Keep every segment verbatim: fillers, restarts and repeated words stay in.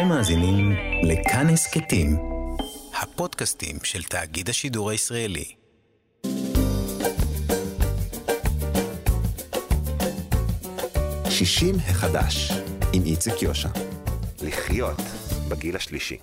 אתם מאזינים לכאן הסכתים, הפודקאסטים של תאגיד השידור הישראלי. שישים החדש עם איציק יושע. לחיות בגיל השלישי.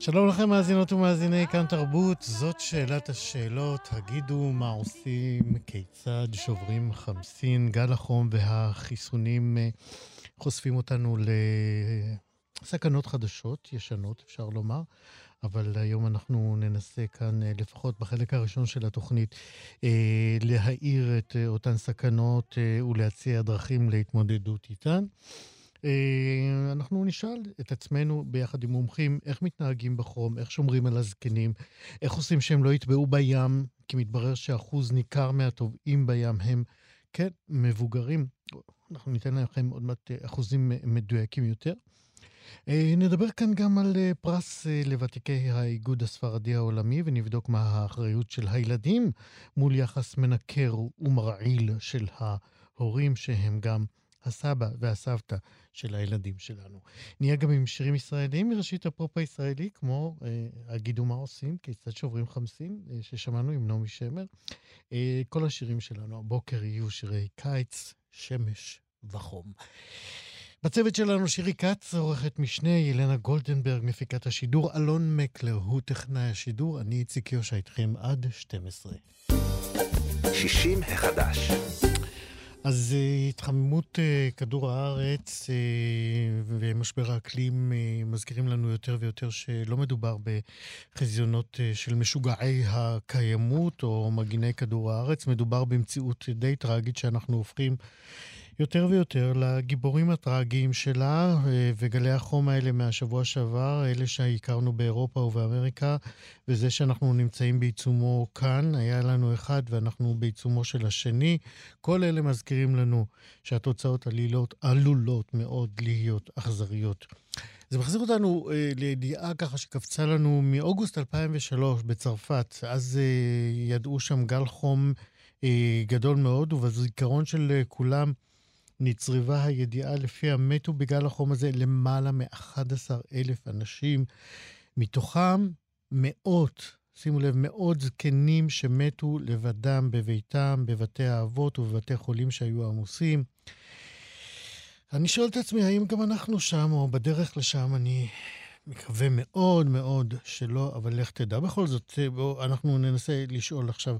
שלום לכם מאזינות ומאזיני כאן תרבות, זאת שאלת השאלות, הגידו מה עושים, כיצד שוברים חמסין, גל החום והחיסונים חושפים אותנו לסכנות חדשות, ישנות אפשר לומר, אבל היום אנחנו ננסה כאן לפחות בחלק הראשון של התוכנית להאיר את אותן סכנות ולהציע דרכים להתמודדות איתן. אנחנו נשאל את עצמנו ביחד עם מומחים, איך מתנהגים בחום, איך שומרים על הזקנים, איך עושים שהם לא יטבעו בים, כי מתברר שאחוז ניכר מהטובעים בים הם, כן, מבוגרים. אנחנו ניתן לכם עוד מעט אחוזים מדויקים יותר. נדבר כאן גם על פרס לוותיקי האיגוד הספרדי העולמי, ונבדוק מה האחריות של הילדים מול יחס מנקר ומרעיל של ההורים, שהם גם הסבא והסבתא של הילדים שלנו. נהיה גם עם שירים ישראלים מראשית הפופ הישראלי, כמו אה, הגידו מה עושים, כיצד שוברים חמסין, אה, ששמענו עם נעמי שמר. אה, כל השירים שלנו הבוקר יהיו שירי קיץ, שמש וחום. בצוות שלנו שירי קץ, עורכת משנה, ילנה גולדנברג, מפיקת השידור, אלון מקלר, הוא טכנאי השידור, אני איציק יושע איתכם עד שתים עשרה. שישים החדש. אז התחממות כדור הארץ ומשבר האקלים מזכירים לנו יותר ויותר שלא מדובר בחזיונות של משוגעי הקיימות או מגיני כדור הארץ, מדובר במציאות די טרגית שאנחנו הופכים יותר ויותר לגיבורים הטרגיים שלה, וגלי החום האלה מהשבוע שעבר, אלה שהכרנו באירופה ובאמריקה, וזה שאנחנו נמצאים בעיצומו כאן, היה לנו אחד ואנחנו בעיצומו של השני, כל אלה מזכירים לנו שהתוצאות עלילות, עלולות מאוד להיות אכזריות. זה מחזיר אותנו אה, לידיעה ככה שקפצה לנו מאוגוסט אלפיים ושלוש בצרפת, אז אה, ידעו שם גל חום אה, גדול מאוד, ובזיכרון של אה, כולם, נצריבה הידיעה לפיה מתו בגל החום הזה למעלה מ-אחד עשר אלף אנשים, מתוכם מאות, שימו לב, מאות זקנים שמתו לבדם בביתם, בבתי האבות ובבתי חולים שהיו עמוסים. אני שואל את עצמי, האם גם אנחנו שם או בדרך לשם? אני מקווה מאוד מאוד שלא, אבל לך תדע. בכל זאת, בוא, אנחנו ננסה לשאול עכשיו,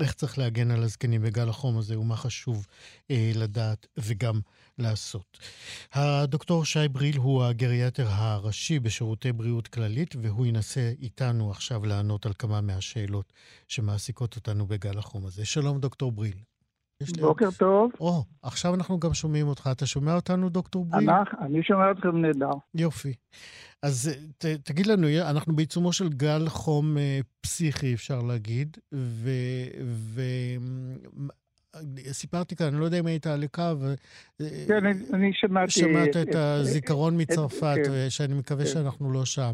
איך צריך להגן על הזקנים בגל החום הזה, ומה חשוב אה, לדעת וגם לעשות. הדוקטור שי בריל הוא הגריאטר הראשי בשירותי בריאות כללית, והוא ינסה איתנו עכשיו לענות על כמה מהשאלות שמעסיקות אותנו בגל החום הזה. שלום דוקטור בריל. בוקר טוב. או, עכשיו אנחנו גם שומעים אותך. אתה שומע אותנו דוקטור בריל? אני שומע אתכם נהדר. יופי. אז ת, תגיד לנו, אנחנו בעיצומו של גל חום אה, פסיכי, אפשר להגיד, וסיפרתי כאן, אני לא יודע אם היית על הקו, כן, אני שמעתי... שמעת את הזיכרון מצרפת, שאני מקווה שאנחנו לא שם.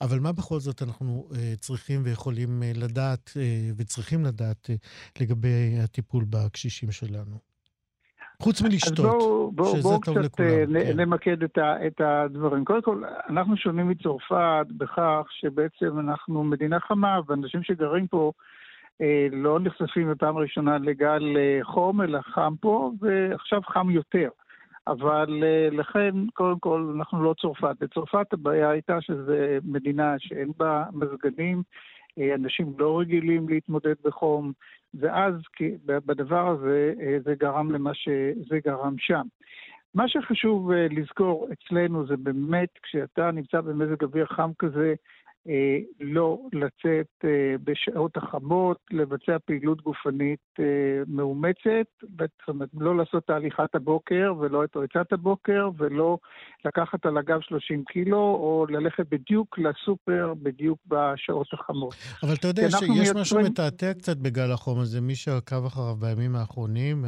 אבל מה בכל זאת אנחנו אה, צריכים ויכולים אה, לדעת, אה, וצריכים לדעת, אה, לגבי הטיפול בקשישים שלנו? חוץ מלשתות, בוא, בוא, שזה בוא טוב לכולם. בואו קצת כן. למקד את, ה, את הדברים. קודם כל, אנחנו שונים מצרפת בכך שבעצם אנחנו מדינה חמה, ואנשים שגרים פה אה, לא נחשפים בפעם הראשונה לגל אה, חום, אלא חם פה, ועכשיו חם יותר. אבל אה, לכן, קודם כל, אנחנו לא צרפת. בצרפת הבעיה הייתה שזו מדינה שאין בה מזגנים, אה, אנשים לא רגילים להתמודד בחום, ואז בדבר הזה זה גרם למה שזה גרם שם. מה שחשוב לזכור אצלנו זה באמת, כשאתה נמצא במזג אוויר חם כזה, לא לצאת בשעות החמות, לבצע פעילות גופנית מאומצת, זאת אומרת, לא לעשות תהליכת הבוקר ולא את ריצת הבוקר, ולא לקחת על הגב שלושים קילו, או ללכת בדיוק לסופר, בדיוק בשעות החמות. אבל אתה יודע שיש מייצרים... משהו מתעתע קצת בגל החום הזה, מי שעקב אחריו בימים האחרונים,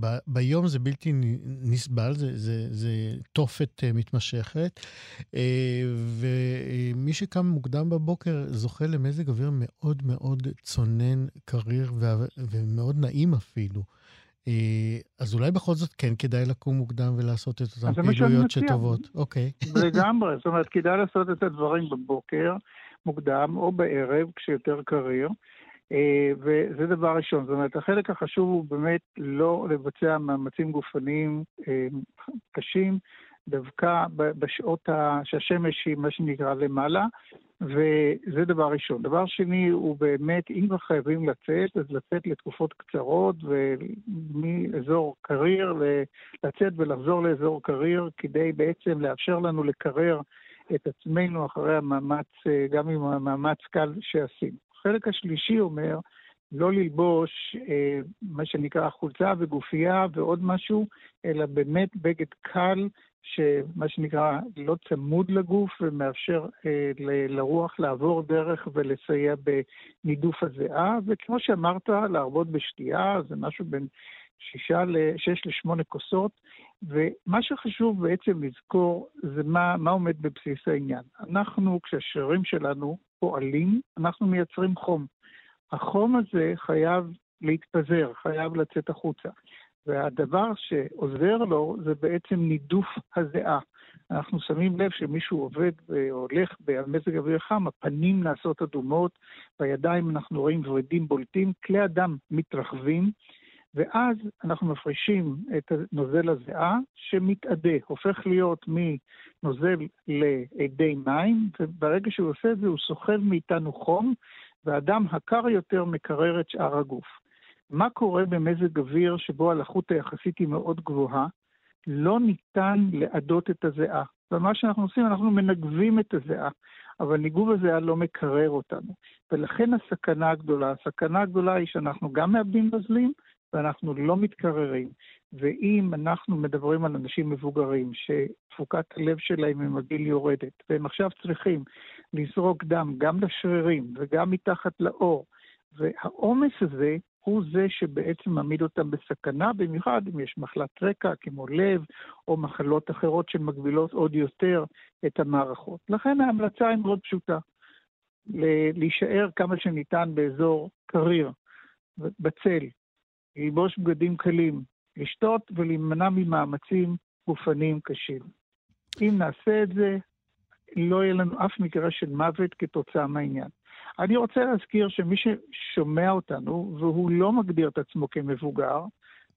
ב- ביום זה בלתי נסבל, זה, זה, זה תופת uh, מתמשכת, uh, ומי שקם מוקדם בבוקר זוכה למזג אוויר מאוד מאוד צונן, קריר ו- ומאוד נעים אפילו. Uh, אז אולי בכל זאת כן כדאי לקום מוקדם ולעשות את אותן פעילויות שטובות. אוקיי. לגמרי, זאת אומרת, כדאי לעשות את הדברים בבוקר מוקדם או בערב כשיותר קריר, וזה דבר ראשון. זאת אומרת, החלק החשוב הוא באמת לא לבצע מאמצים גופניים קשים, דווקא בשעות שהשמש היא מה שנקרא למעלה, וזה דבר ראשון. דבר שני הוא באמת, אם חייבים לצאת, אז לצאת לתקופות קצרות, ומאזור קריר, לצאת ולחזור לאזור קריר, כדי בעצם לאפשר לנו לקרר את עצמנו אחרי המאמץ, גם עם המאמץ קל שעשינו. החלק השלישי אומר, לא ללבוש אה, מה שנקרא חולצה וגופייה ועוד משהו, אלא באמת בגד קל, שמה שנקרא לא צמוד לגוף, ומאפשר אה, ל- לרוח לעבור דרך ולסייע בנידוף הזיעה. וכמו שאמרת, להרבות בשתייה, זה משהו בין שישה לשש לשמונה כוסות, ומה שחשוב בעצם לזכור זה מה, מה עומד בבסיס העניין. אנחנו, כשהשרירים שלנו פועלים, אנחנו מייצרים חום. החום הזה חייב להתפזר, חייב לצאת החוצה. והדבר שעוזר לו זה בעצם נידוף הזיעה. אנחנו שמים לב שמישהו עובד והולך במזג אוויר חם, הפנים נעשות אדומות, בידיים אנחנו רואים ורידים בולטים, כלי הדם מתרחבים, ואז אנחנו מפרישים את נוזל הזיעה שמתעדה, הופך להיות מנוזל לידי מים, וברגע שהוא עושה את זה הוא סוחב מאיתנו חום, והאדם הקר יותר מקרר את שאר הגוף. מה קורה במזג אוויר שבו הלחות היחסית היא מאוד גבוהה? לא ניתן לעדות את הזיעה. ומה שאנחנו עושים, אנחנו מנגבים את הזיעה, אבל ניגוב הזיעה לא מקרר אותנו. ולכן הסכנה הגדולה, הסכנה הגדולה היא שאנחנו גם מאבדים נוזלים, ואנחנו לא מתקררים. ואם אנחנו מדברים על אנשים מבוגרים שתפוקת הלב שלהם עם הגיל יורדת, והם עכשיו צריכים לזרוק דם גם לשרירים וגם מתחת לאור, והעומס הזה הוא זה שבעצם מעמיד אותם בסכנה, במיוחד אם יש מחלת רקע כמו לב או מחלות אחרות שמגבילות עוד יותר את המערכות. לכן ההמלצה היא מאוד פשוטה, להישאר כמה שניתן באזור קריר, בצל, ללבוש בגדים קלים, לשתות ולהימנע ממאמצים גופניים קשים. אם נעשה את זה, לא יהיה לנו אף מקרה של מוות כתוצאה מהעניין. אני רוצה להזכיר שמי ששומע אותנו, והוא לא מגדיר את עצמו כמבוגר,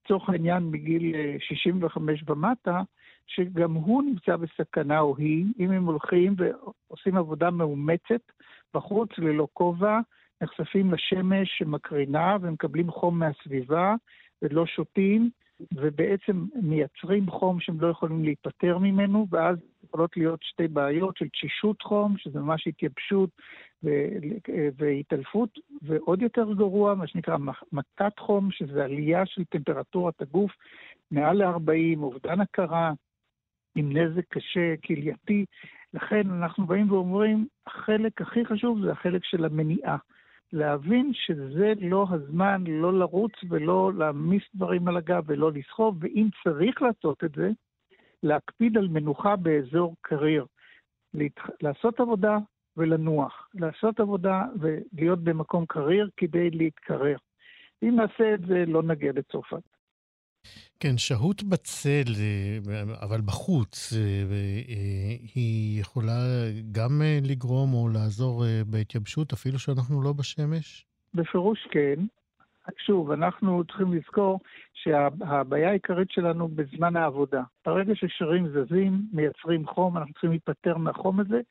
צורך העניין בגיל שישים וחמש ומטה, שגם הוא נמצא בסכנה או היא, אם הם הולכים ועושים עבודה מאומצת בחוץ ללא כובע, נחשפים לשמש שמקרינה ומקבלים חום מהסביבה ולא שותים, ובעצם מייצרים חום שהם לא יכולים להיפטר ממנו, ואז יכולות להיות שתי בעיות של תשישות חום, שזה ממש התייבשות והתעלפות, ועוד יותר גרוע, מה שנקרא מתת חום, שזה עלייה של טמפרטורת הגוף מעל ל-ארבעים, אובדן הכרה, עם נזק קשה, כלייתי. לכן אנחנו באים ואומרים, החלק הכי חשוב זה החלק של המניעה. להבין שזה לא הזמן, לא לרוץ ולא להעמיס דברים על הגב ולא לסחוב, ואם צריך לעשות את זה, להקפיד על מנוחה באזור קריר. לעשות עבודה ולנוח, לעשות עבודה ולהיות במקום קריר כדי להתקרר. אם נעשה את זה, לא נגיע לצרפת. כן, שהות בצל, אבל בחוץ, היא יכולה גם לגרום או לעזור בהתייבשות, אפילו שאנחנו לא בשמש? בפירוש כן. שוב, אנחנו צריכים לזכור שהבעיה העיקרית שלנו בזמן העבודה. ברגע ששרים זזים, מייצרים חום, אנחנו צריכים להיפטר מהחום הזה.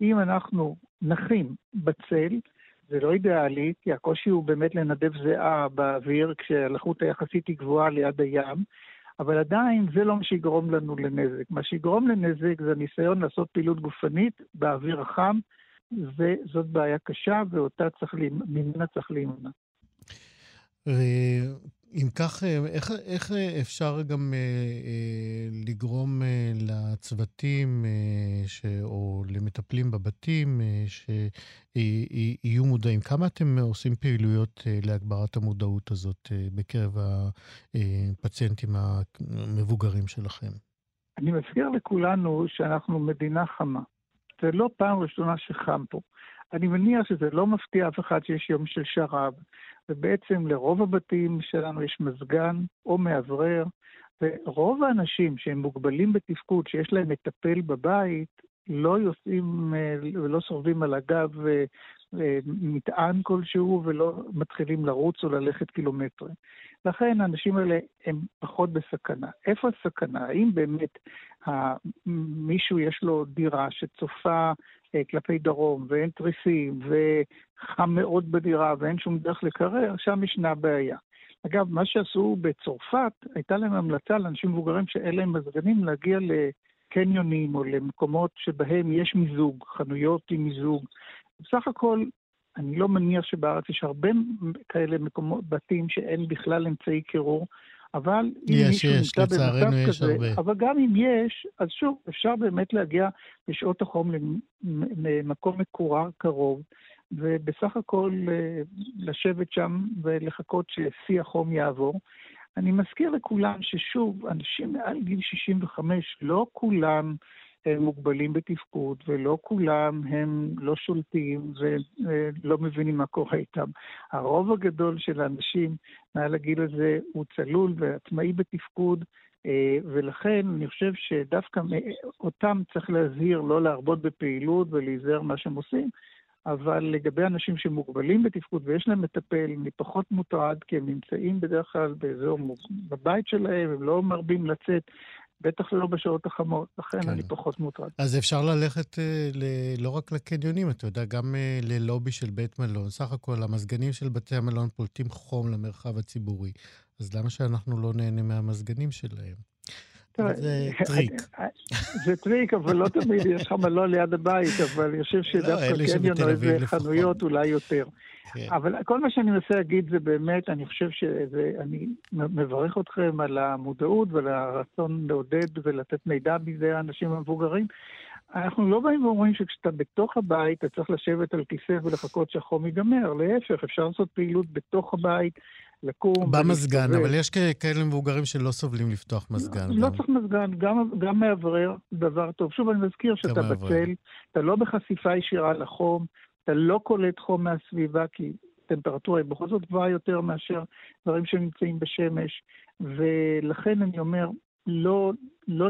אם אנחנו נחים בצל, זה לא אידיאלי, כי הקושי הוא באמת לנדב זיעה באוויר, כשהלחות היחסית היא גבוהה ליד הים, אבל עדיין זה לא מה שיגרום לנו לנזק. מה שיגרום לנזק זה ניסיון לעשות פעילות גופנית באוויר החם, וזאת בעיה קשה, ואותה צריך, ממנה צריך להימנע. אם כך, איך, איך אפשר גם אה, אה, לגרום אה, לצוותים אה, ש, או למטפלים בבתים אה, שיהיו אה, מודעים? כמה אתם עושים פעילויות אה, להגברת המודעות הזאת אה, בקרב הפציינטים המבוגרים שלכם? אני מזכיר לכולנו שאנחנו מדינה חמה. זה לא פעם ראשונה שחם פה. אני מניח שזה לא מפתיע אף אחד שיש יום של שרב, ובעצם לרוב הבתים שלנו יש מזגן או מאוורר, ורוב האנשים שהם מוגבלים בתפקוד, שיש להם מטפל בבית, לא יוצאים ולא סוחבים על הגב מטען כלשהו, ולא מתחילים לרוץ או ללכת קילומטרים. לכן האנשים האלה הם פחות בסכנה. איפה הסכנה? האם באמת מישהו יש לו דירה שצופה כלפי דרום ואין תריסים וחם מאוד בדירה ואין שום דרך לקרר, שם ישנה בעיה. אגב, מה שעשו בצרפת, הייתה להם המלצה לאנשים מבוגרים שאין להם מזגנים להגיע לקניונים או למקומות שבהם יש מיזוג, חנויות עם מיזוג. בסך הכל, אני לא מניח שבארץ יש הרבה כאלה מקומות, בתים שאין בכלל אמצעי קירור, אבל יש, יש, לצערנו יש הרבה. אבל גם אם יש, אז שוב, אפשר באמת להגיע בשעות החום למקום מקורר קרוב, ובסך הכל לשבת שם ולחכות ששיא החום יעבור. אני מזכיר לכולם ששוב, אנשים מעל גיל שישים וחמש, לא כולם הם מוגבלים בתפקוד, ולא כולם הם לא שולטים ולא מבינים מה קורה איתם. הרוב הגדול של האנשים מעל הגיל הזה הוא צלול ועצמאי בתפקוד, ולכן אני חושב שדווקא אותם צריך להזהיר, לא להרבות בפעילות ולהיזהר מה שהם עושים, אבל לגבי אנשים שמוגבלים בתפקוד ויש להם מטפל, אני פחות מוטרד, כי הם נמצאים בדרך כלל באזור בבית שלהם, הם לא מרבים לצאת, בטח לא בשעות החמות, לכן כן. אני פחות מוטרד. אז אפשר ללכת ל... לא רק לקניונים, אתה יודע, גם ללובי של בית מלון. סך הכל, המזגנים של בתי המלון פולטים חום למרחב הציבורי. אז למה שאנחנו לא נהנה מהמזגנים שלהם? טוב, זה טריק. זה טריק, אבל לא תמיד יש לך מלון ליד הבית, אבל אני חושב שדווקא קניון או איזה חנויות אולי יותר. אבל כל מה שאני מנסה להגיד זה באמת, אני חושב שאני מברך אתכם על המודעות ועל הרצון לעודד ולתת מידע בידי האנשים המבוגרים. אנחנו לא באים ואומרים שכשאתה בתוך הבית, אתה צריך לשבת על כיסא ולחכות שהחום ייגמר. להפך, אפשר לעשות פעילות בתוך הבית, לקום... במזגן, ולהסתובב. אבל יש כאלה מבוגרים שלא סובלים לפתוח מזגן. לא, לא צריך מזגן, גם, גם מעברר דבר טוב. שוב, אני מזכיר שאתה בצל, אתה לא בחשיפה ישירה לחום, אתה לא קולט חום מהסביבה, כי טמפרטורה היא בכל זאת גבוהה יותר מאשר דברים שנמצאים בשמש, ולכן אני אומר, לא, לא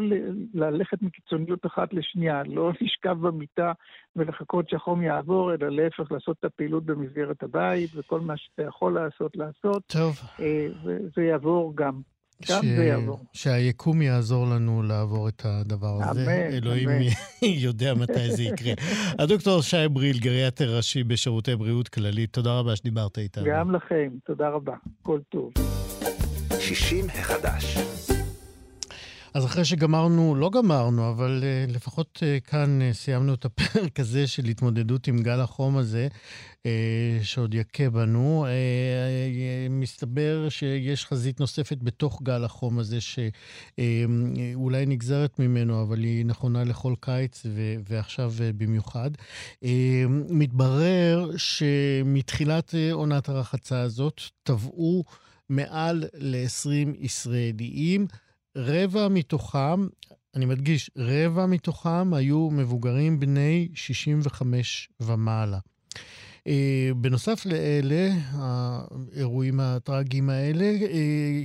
ללכת מקיצוניות אחת לשנייה, לא לשכב במיטה ולחכות שהחום יעבור, אלא להפך לעשות את הפעילות במסגרת הבית, וכל מה שאתה יכול לעשות, לעשות. טוב. וזה יעבור גם. ש... גם זה יעבור. שהיקום יעזור לנו לעבור את הדבר אמן, הזה. אמן. אלוהים יודע מתי זה יקרה. הדוקטור שי בריל, גריאטר ראשי בשירותי בריאות כללית, תודה רבה שדיברת איתנו. גם לכם, תודה רבה. כל טוב. שישים החדש. אז אחרי שגמרנו, לא גמרנו, אבל uh, לפחות uh, כאן uh, סיימנו את הפרק הזה של התמודדות עם גל החום הזה, uh, שעוד יקה בנו. Uh, uh, מסתבר שיש חזית נוספת בתוך גל החום הזה, שאולי uh, נגזרת ממנו, אבל היא נכונה לכל קיץ, ו- ועכשיו uh, במיוחד. Uh, מתברר שמתחילת uh, עונת הרחצה הזאת, טבעו מעל ל-עשרים ישראליים, רבע מתוכם, אני מדגיש, רבע מתוכם היו מבוגרים בני שישים וחמש ומעלה. בנוסף לאלה, האירועים הטרגיים האלה,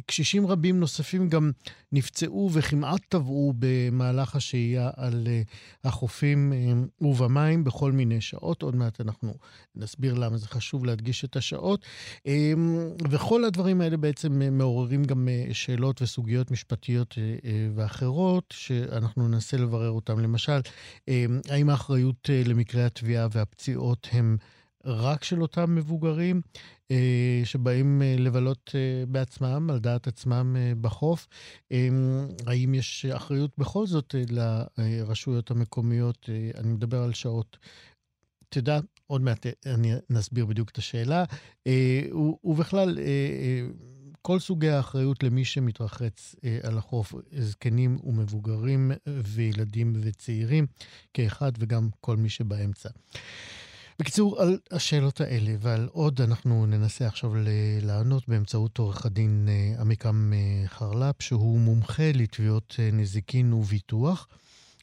קשישים רבים נוספים גם נפצעו וכמעט טבעו במהלך השהייה על החופים ובמים בכל מיני שעות. עוד מעט אנחנו נסביר למה זה חשוב להדגיש את השעות. וכל הדברים האלה בעצם מעוררים גם שאלות וסוגיות משפטיות ואחרות שאנחנו ננסה לברר אותן. למשל, האם האחריות למקרי התביעה והפציעות הם רק של אותם מבוגרים שבאים לבלות בעצמם, על דעת עצמם בחוף. האם יש אחריות בכל זאת לרשויות המקומיות? אני מדבר על שעות תדע, עוד מעט אני נסביר בדיוק את השאלה, ובכלל, כל סוגי האחריות למי שמתרחץ על החוף, זקנים ומבוגרים וילדים וצעירים, כאחד וגם כל מי שבאמצע. בקיצור, על השאלות האלה ועל עוד אנחנו ננסה עכשיו לענות באמצעות עורך הדין עמיקם חרלאפ, שהוא מומחה לתביעות נזיקין וביטוח,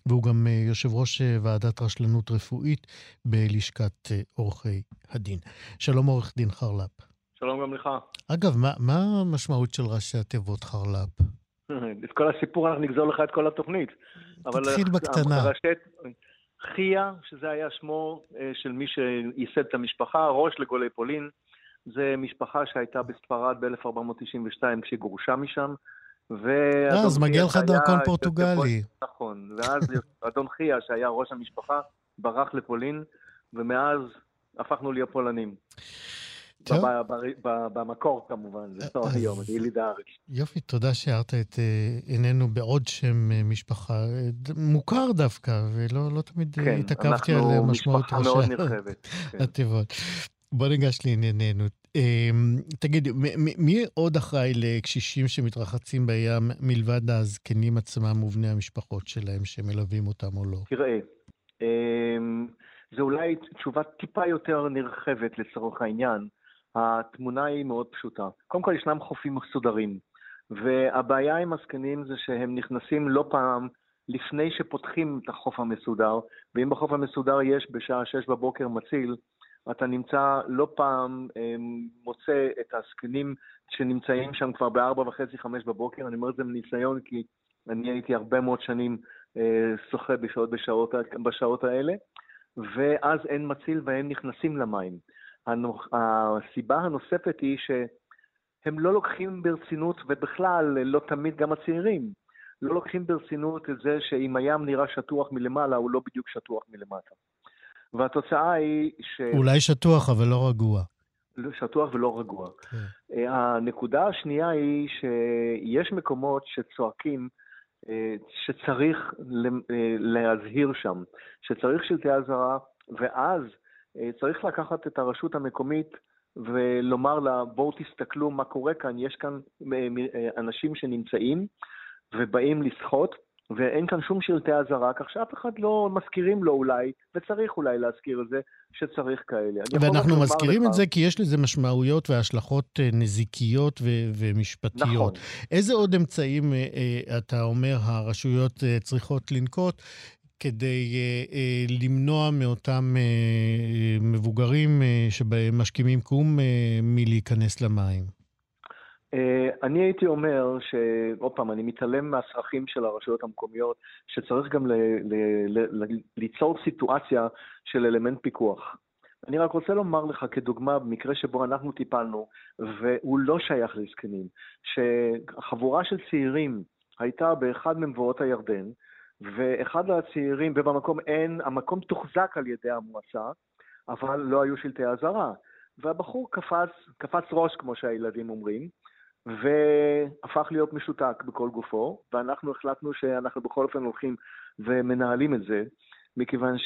והוא גם יושב ראש ועדת רשלנות רפואית בלשכת עורכי הדין. שלום עורך דין חרלאפ. שלום גם לך. אגב, מה, מה המשמעות של ראשי התיבות חרלאפ? את כל הסיפור אנחנו נגזור לך את כל התוכנית. תתחיל בקטנה. חיה, שזה היה שמו של מי שייסד את המשפחה, ראש לגולי פולין, זה משפחה שהייתה בספרד ב-אלף ארבע מאות תשעים ושתיים כשגורשה משם. אז מגיע לך דרכון פורטוגלי. נכון, ואז אדון חיה שהיה ראש המשפחה ברח לפולין, ומאז הפכנו להיות פולנים. במקור כמובן, זה סוף היום, אני יליד הארץ. יופי, תודה שהארת את עינינו בעוד שם משפחה מוכר דווקא, ולא תמיד התעכבתי על משמעות ראשי התיבות. כן, אנחנו משפחה מאוד נרחבת. בוא ניגש לענייננו. תגיד, מי עוד אחראי לקשישים שמתרחצים בים מלבד הזקנים עצמם ובני המשפחות שלהם שמלווים אותם או לא? תראה, זה אולי תשובה טיפה יותר נרחבת לצורך העניין. התמונה היא מאוד פשוטה. קודם כל ישנם חופים מסודרים, והבעיה עם הזקנים זה שהם נכנסים לא פעם לפני שפותחים את החוף המסודר, ואם בחוף המסודר יש בשעה שש בבוקר מציל, אתה נמצא לא פעם מוצא את הזקנים שנמצאים שם כבר בארבע וחצי, חמש בבוקר. אני אומר את זה מניסיון, כי אני הייתי הרבה מאוד שנים שוחה בשעות, בשעות, בשעות האלה, ואז אין מציל והם נכנסים למים. הסיבה הנוספת היא שהם לא לוקחים ברצינות, ובכלל לא תמיד גם הצעירים, לא לוקחים ברצינות את זה שאם הים נראה שטוח מלמעלה, הוא לא בדיוק שטוח מלמטה. והתוצאה היא ש... אולי שטוח, אבל לא רגוע. שטוח ולא רגוע. Okay. הנקודה השנייה היא שיש מקומות שצועקים, שצריך להזהיר שם, שצריך שלטי אזהרה, ואז צריך לקחת את הרשות המקומית ולומר לה, בואו תסתכלו מה קורה כאן, יש כאן אנשים שנמצאים ובאים לשחות, ואין כאן שום שלטי אזהרה, כך שאף אחד לא מזכירים לו אולי, וצריך אולי להזכיר את זה, שצריך כאלה. ואנחנו מזכירים לך... את זה כי יש לזה משמעויות והשלכות נזיקיות ו- ומשפטיות. נכון. איזה עוד אמצעים, אתה אומר, הרשויות צריכות לנקוט, כדי למנוע מאותם מבוגרים שמשכימים קום מלהיכנס למים? אני הייתי אומר שעוד פעם, אני מתעלם מהצרכים של הרשויות המקומיות, שצריך גם ליצור סיטואציה של אלמנט פיקוח. אני רק רוצה לומר לך כדוגמה, במקרה שבו אנחנו טיפלנו, והוא לא שייך לזקנים, שחבורה של צעירים הייתה באחד ממבואות הירדן, ואחד הצעירים, ובמקום אין, המקום תוחזק על ידי המועצה, אבל לא היו שלטי אזהרה. והבחור קפץ, קפץ ראש, כמו שהילדים אומרים, והפך להיות משותק בכל גופו, ואנחנו החלטנו שאנחנו בכל אופן הולכים ומנהלים את זה, מכיוון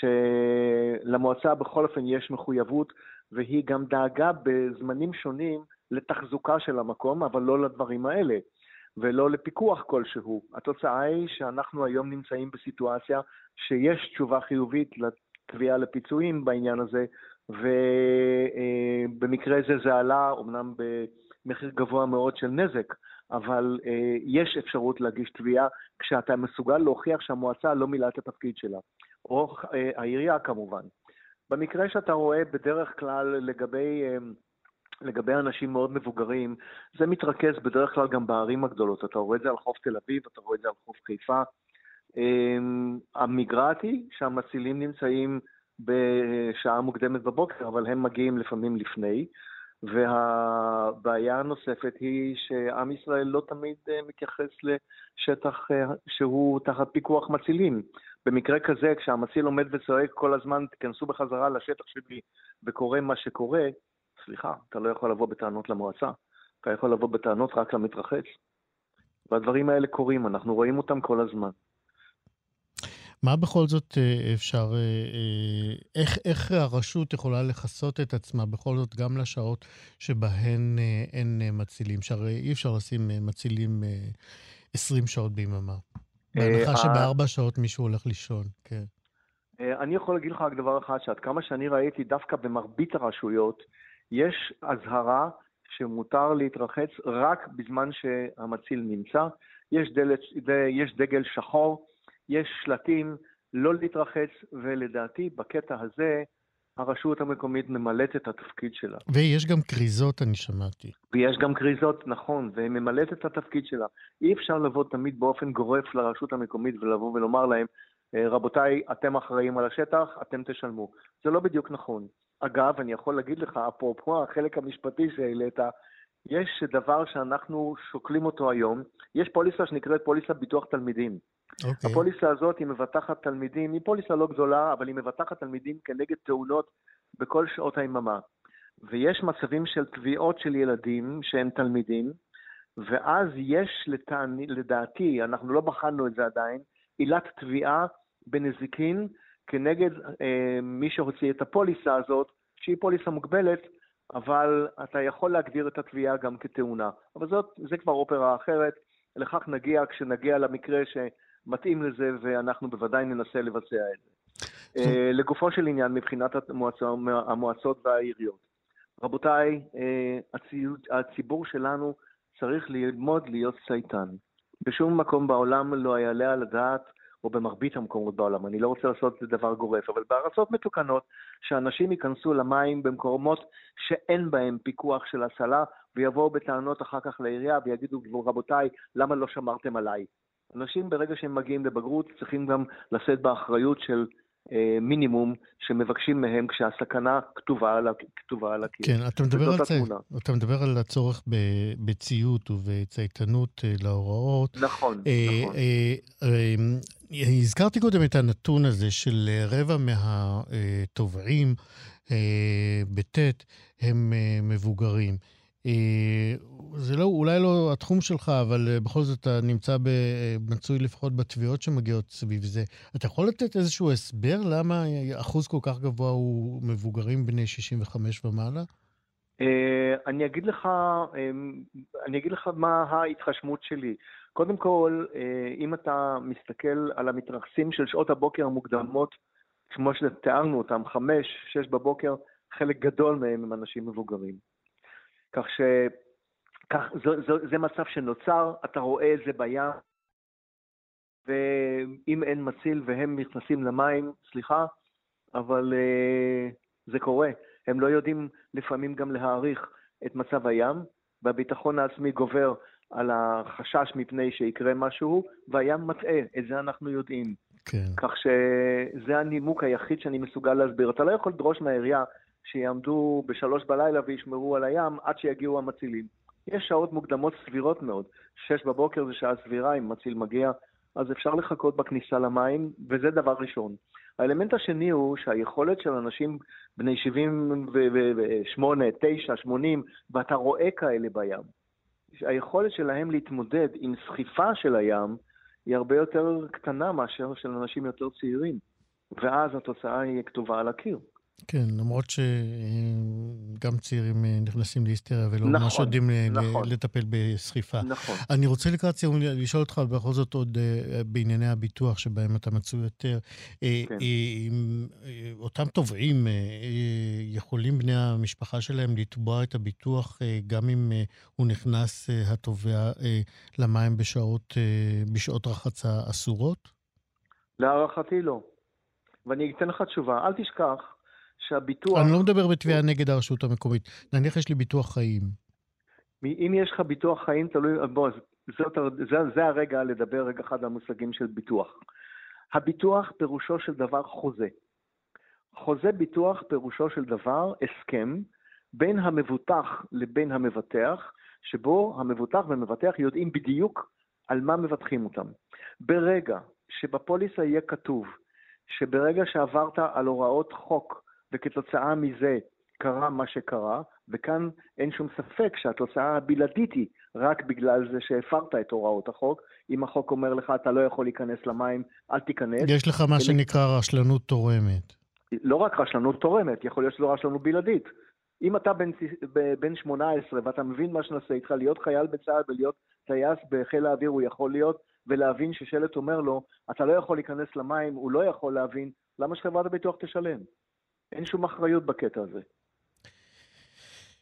שלמועצה בכל אופן יש מחויבות, והיא גם דאגה בזמנים שונים לתחזוקה של המקום, אבל לא לדברים האלה, ולא לפיקוח כלשהו. התוצאה היא שאנחנו היום נמצאים בסיטואציה שיש תשובה חיובית לתביעה לפיצויים בעניין הזה, ובמקרה זה זה עלה, אמנם במחיר גבוה מאוד של נזק, אבל יש אפשרות להגיש תביעה כשאתה מסוגל להוכיח שהמועצה לא מילאה את התפקיד שלה, או העירייה כמובן. במקרה שאתה רואה בדרך כלל לגבי, לגבי אנשים מאוד מבוגרים, זה מתרכז בדרך כלל גם בערים הגדולות. אתה רואה את זה על חוף תל אביב, אתה רואה את זה על חוף חיפה. המיגרטי, שהמצילים נמצאים בשעה מוקדמת בבוקר, אבל הם מגיעים לפעמים לפני, והבעיה הנוספת היא שעם ישראל לא תמיד מתייחס לשטח שהוא תחת פיקוח מצילים. במקרה כזה, כשהמציל עומד וצועק כל הזמן, תכנסו בחזרה לשטח שלי וקורה מה שקורה, סליחה, אתה לא יכול לבוא בטענות למועצה, אתה יכול לבוא בטענות רק למתרחץ. והדברים האלה קורים, אנחנו רואים אותם כל הזמן. מה בכל זאת אפשר, איך, איך הרשות יכולה לחסות את עצמה בכל זאת גם לשעות שבהן אין מצילים? שהרי אי אפשר לשים מצילים עשרים שעות ביממה. בהנחה שבארבע שעות מישהו הולך לישון, כן. אני יכול להגיד לך רק דבר אחד, שעד כמה שאני ראיתי דווקא במרבית הרשויות, יש אזהרה שמותר להתרחץ רק בזמן שהמציל נמצא. יש, דלת, יש דגל שחור, יש שלטים, לא להתרחץ, ולדעתי בקטע הזה הרשות המקומית ממלאת את התפקיד שלה. ויש גם קריזות, אני שמעתי. ויש גם קריזות, נכון, והיא ממלאת את התפקיד שלה. אי אפשר לבוא תמיד באופן גורף לרשות המקומית ולבוא ולומר להם, רבותיי, אתם אחראים על השטח, אתם תשלמו. זה לא בדיוק נכון. אגב, אני יכול להגיד לך, אפרופו החלק המשפטי שהעלית, יש דבר שאנחנו שוקלים אותו היום. יש פוליסה שנקראת פוליסה ביטוח תלמידים. Okay. הפוליסה הזאת היא מבטחת תלמידים, היא פוליסה לא גדולה, אבל היא מבטחת תלמידים כנגד תאונות בכל שעות היממה. ויש מצבים של תביעות של ילדים שהם תלמידים, ואז יש לטעני, לדעתי, אנחנו לא בחנו את זה עדיין, עילת תביעה בנזיקין כנגד אה, מי שהוציא את הפוליסה הזאת, שהיא פוליסה מוגבלת, אבל אתה יכול להגדיר את התביעה גם כתאונה. אבל זאת, זה כבר אופרה אחרת, לכך נגיע כשנגיע למקרה שמתאים לזה, ואנחנו בוודאי ננסה לבצע את זה. אה, לגופו של עניין, מבחינת המועצות, המועצות והעיריות. רבותיי, אה, הציוד, הציבור שלנו צריך ללמוד להיות צייטן. בשום מקום בעולם לא יעלה על הדעת, או במרבית המקומות בעולם, אני לא רוצה לעשות דבר גורף, אבל בארצות מתוקנות, שאנשים ייכנסו למים במקומות שאין בהם פיקוח של הצלה, ויבואו בטענות אחר כך לעירייה, ויגידו, רבותיי, למה לא שמרתם עליי? אנשים ברגע שהם מגיעים לבגרות, צריכים גם לשאת באחריות של אה, מינימום, שמבקשים מהם כשהסכנה כתובה על, כתובה על הקיר. כן, אתה מדבר, על, צי... אתה מדבר על הצורך בציות ובצייתנות אה, להוראות. נכון, אה, נכון. אה, אה, הזכרתי קודם את הנתון הזה של רבע מהתובעים בטט הם מבוגרים. זה לא, אולי לא התחום שלך, אבל בכל זאת אתה נמצא במצוי לפחות בתביעות שמגיעות סביב זה. אתה יכול לתת איזשהו הסבר למה אחוז כל כך גבוה הוא מבוגרים בני שישים וחמש ומעלה? אני אגיד לך, אני אגיד לך מה ההתחשמות שלי. קודם כל, אם אתה מסתכל על המתרחצים של שעות הבוקר המוקדמות, כמו שתיארנו אותם, חמש, שש בבוקר, חלק גדול מהם הם אנשים מבוגרים. כך ש... כך, זה, זה, זה מצב שנוצר, אתה רואה את זה בים, ואם אין מציל והם נכנסים למים, סליחה, אבל זה קורה. הם לא יודעים לפעמים גם להעריך את מצב הים, והביטחון העצמי גובר על החשש מפני שיקרה משהו, והים מטעה, את זה אנחנו יודעים. כן. כך שזה הנימוק היחיד שאני מסוגל להסביר. אתה לא יכול לדרוש מהעירייה שיעמדו בשלוש בלילה וישמרו על הים עד שיגיעו המצילים. יש שעות מוקדמות סבירות מאוד. שש בבוקר זה שעה סבירה, אם מציל מגיע, אז אפשר לחכות בכניסה למים, וזה דבר ראשון. האלמנט השני הוא שהיכולת של אנשים בני שבעים ושמונה, תשעים, שמונים, ואתה רואה כאלה בים. היכולת שלהם להתמודד עם סחיפה של הים היא הרבה יותר קטנה מאשר של אנשים יותר צעירים. ואז התוצאה היא כתובה על הקיר. כן, למרות שגם צעירים נכנסים להיסטריה ולא נכון, ממש יודעים נכון. לטפל בסחיפה. נכון. אני רוצה לקראת סיום לשאול אותך בכל זאת עוד בענייני הביטוח שבהם אתה מצוי יותר. כן. אותם תובעים יכולים בני המשפחה שלהם לתבוע את הביטוח גם אם הוא נכנס התובע למים בשעות, בשעות רחצה אסורות? להערכתי לא. ואני אתן לך תשובה. אל תשכח. שהביטוח... אני לא מדבר בתביעה נגד הרשות המקומית. נניח יש לי ביטוח חיים. אם יש לך ביטוח חיים, תלוי... בוא, זה, זה הרגע לדבר רגע אחד המושגים של ביטוח. הביטוח פירושו של דבר חוזה. חוזה ביטוח פירושו של דבר הסכם בין המבוטח לבין המבטח, שבו המבוטח והמבטח יודעים בדיוק על מה מבטחים אותם. ברגע שבפוליסה יהיה כתוב שברגע שעברת על הוראות חוק, וכתוצאה מזה קרה מה שקרה, וכאן אין שום ספק שהתוצאה הבלעדית היא רק בגלל זה שהפרת את הוראות החוק. אם החוק אומר לך, אתה לא יכול להיכנס למים, אל תיכנס. יש לך מה שנקרא רשלנות תורמת. לא רק רשלנות תורמת, יכול להיות שלא רשלנות בלעדית. אם אתה בן, בן שמונה עשרה ואתה מבין מה שנעשה איתך, להיות חייל בצה"ל ולהיות טייס בחיל האוויר, הוא יכול להיות, ולהבין ששלט אומר לו, אתה לא יכול להיכנס למים, הוא לא יכול להבין, למה שחברת הביטוח תשלם? אין שום אחריות בקטע הזה.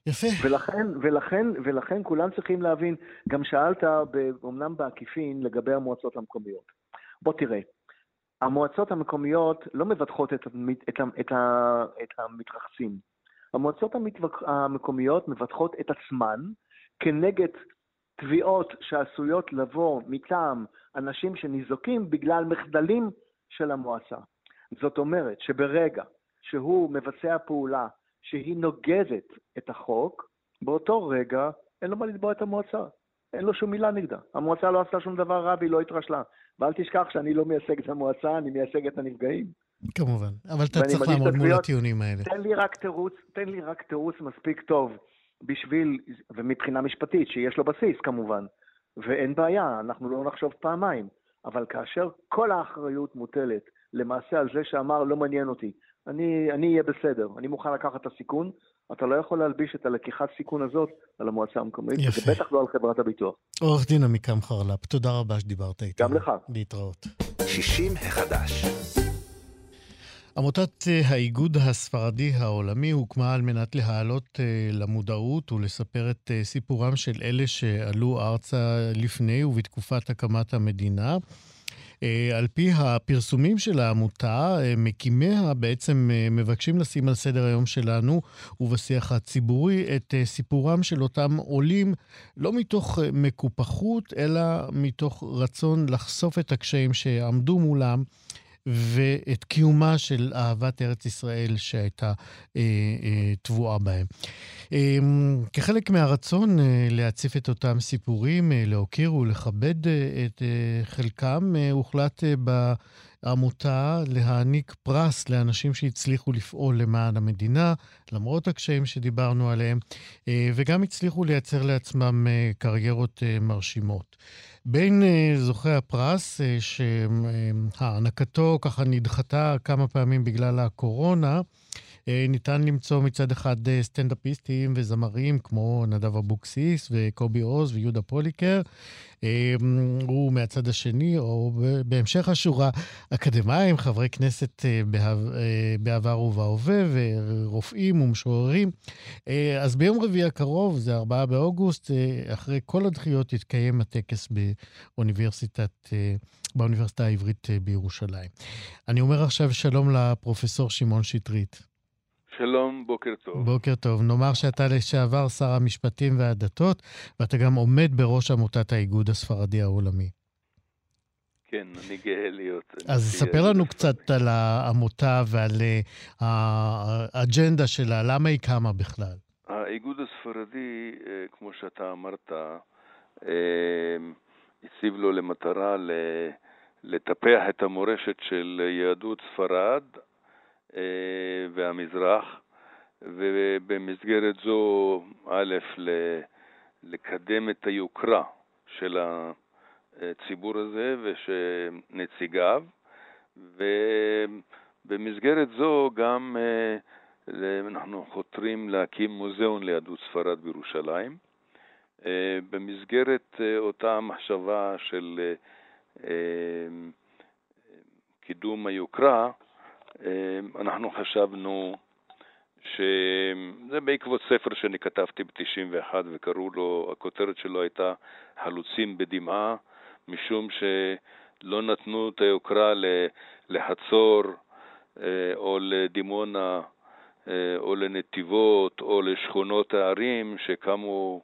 יפה. ולכן, ולכן, ולכן כולם צריכים להבין, גם שאלת, אומנם בעקיפין, לגבי המועצות המקומיות. בוא תראה, המועצות המקומיות לא מבטחות את, את, את, את המתרחצים. המועצות המקומיות מבטחות את עצמן כנגד תביעות שעשויות לבוא מטעם אנשים שניזוקים בגלל מחדלים של המועצה. זאת אומרת שברגע שהוא מבצע פעולה שהיא נוגדת את החוק, באותו רגע אין לו מה לתבוע את המועצה. אין לו שום מילה נגדה. המועצה לא עשתה שום דבר רע והיא לא התרשלה. ואל תשכח שאני לא מייצג את המועצה, אני מייצג את הנפגעים. כמובן, אבל אתה צריך לעמוד מול הטיעונים האלה. תן לי רק תירוץ, תן לי רק תירוץ מספיק טוב בשביל, ומבחינה משפטית, שיש לו בסיס כמובן, ואין בעיה, אנחנו לא נחשוב פעמיים, אבל כאשר כל האחריות מוטלת למעשה על זה שאמר לא מעניין אותי, אני, אני יהיה בסדר, אני מוכן לקחת את הסיכון, אתה לא יכול להלביש את הלקיחת סיכון הזאת על המועצה המקומית, וזה בטח לא על חברת הביטוח. עורך דין עמיקם חרל"פ, תודה רבה שדיברת איתנו. גם לך. להתראות. שישים החדש. עמותת האיגוד הספרדי העולמי הוקמה על מנת להעלות למודעות ולספר את סיפורם של אלה שעלו ארצה לפני ובתקופת הקמת המדינה. על פי הפרסומים של העמותה, מקימיה בעצם מבקשים לשים על סדר היום שלנו ובשיח הציבורי את סיפורם של אותם עולים, לא מתוך מקופחות, אלא מתוך רצון לחשוף את הקשיים שעמדו מולם, ואת קיומה של אהבת ארץ ישראל שהייתה אה, אה, תבועה בהם. אה, כחלק מהרצון אה, להציף את אותם סיפורים, אה, להוקיר ולכבד אה, את אה, חלקם, אה, הוחלט אה, בעמותה להעניק פרס לאנשים שהצליחו לפעול למען המדינה, למרות הקשיים שדיברנו עליהם, אה, וגם הצליחו לייצר לעצמם אה, קריירות אה, מרשימות. בין זוכי הפרס שהענקתו ככה נדחתה כמה פעמים בגלל הקורונה, ניתן למצוא מצד אחד סטנדאפיסטים וזמרים כמו נדב אבוקסיס וקובי עוז ויהודה פוליקר, ומהצד השני, או בהמשך השורה, אקדמאים, חברי כנסת בעבר ובהווה, ורופאים ומשוררים. אז ביום רביעי הקרוב, זה ארבעה באוגוסט, אחרי כל הדחיות התקיים הטקס באוניברסיטת, באוניברסיטה העברית בירושלים. אני אומר עכשיו שלום לפרופסור שמעון שטרית. שלום, בוקר טוב. בוקר טוב. נאמר שאתה לשעבר שר המשפטים והדתות, ואתה גם עומד בראש עמותת האיגוד הספרדי העולמי. כן, אני גאה להיות. אז ספר לנו קצת על העמותה ועל האג'נדה שלה, למה היא קמה בכלל? האיגוד הספרדי, כמו שאתה אמרת, הציב לו למטרה לטפח את המורשת של יהדות ספרד, והמזרח, ובמסגרת זו א' לקדם את היוקרה של הציבור הזה ושנציגיו, ובמסגרת זו גם אנחנו חותרים להקים מוזיאון ליהדות ספרד בירושלים, במסגרת אותה מחשבה של קידום היוקרה. אנחנו חשבנו שזה בעקבות ספר שאני כתבתי ב-תשעים ואחת, וקראו לו, הכותרת שלו הייתה חלוצים בדמעה, משום שלא נתנו את היוקרה לחצור או לדימונה או לנתיבות או לשכונות הערים שקמו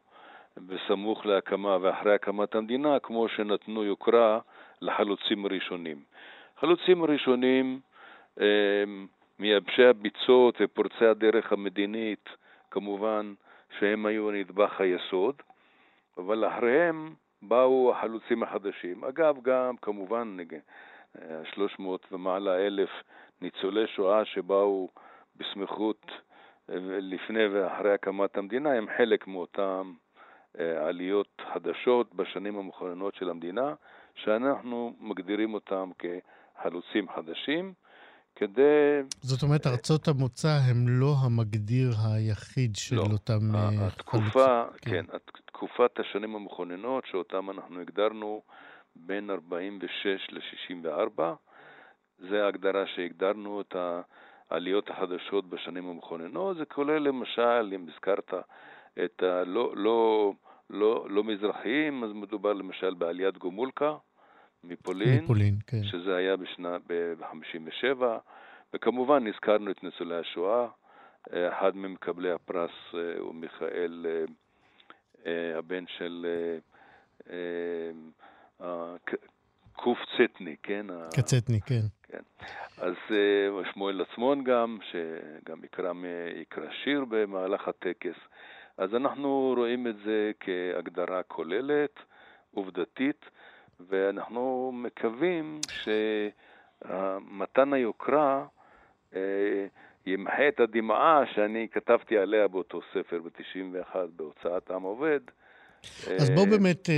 בסמוך להקמה ואחרי הקמת המדינה, כמו שנתנו יוקרה לחלוצים ראשונים. חלוצים ראשונים מייבשי הביצות ופורצי הדרך המדינית, כמובן שהם היו נדבך היסוד, אבל אחריהם באו החלוצים החדשים. אגב, גם כמובן שלוש מאות ומעלה אלף ניצולי שואה שבאו בסמיכות לפני ואחרי הקמת המדינה הם חלק מאותם עליות חדשות בשנים המכוננות של המדינה, שאנחנו מגדירים אותם כחלוצים חדשים, כדי... זאת אומרת, ארצות המוצא הם לא המגדיר היחיד של לא, אותם התקופה, חלוצים. כן, כן, תקופת השנים המכוננות שאותם אנחנו הגדרנו בין ארבעים ושש ל-שישים וארבע, זה ההגדרה שהגדרנו את העליות החדשות בשנים המכוננות, זה כולל למשל, אם הזכרת את הלא, לא, לא, לא מזרחיים, אז מדובר למשל בעליית גומולקה מפולין, מפולין כן. שזה היה בשנה ב-חמישים ושבע, וכמובן הזכרנו את ניצולי השואה, אחד ממקבלי הפרס הוא מיכאל, הבן של קוף צטני, כן? קצטני, כן. כן. אז שמואל עצמון גם, שגם יקרא, יקרא שיר במהלך הטקס. אז אנחנו רואים את זה כהגדרה כוללת, עובדתית, ואנחנו מקווים שמתן היוקרה ימחה את הדמעה שאני כתבתי עליה באותו ספר ב-תשעים ואחת בהוצאת עם עובד. אז בואו באמת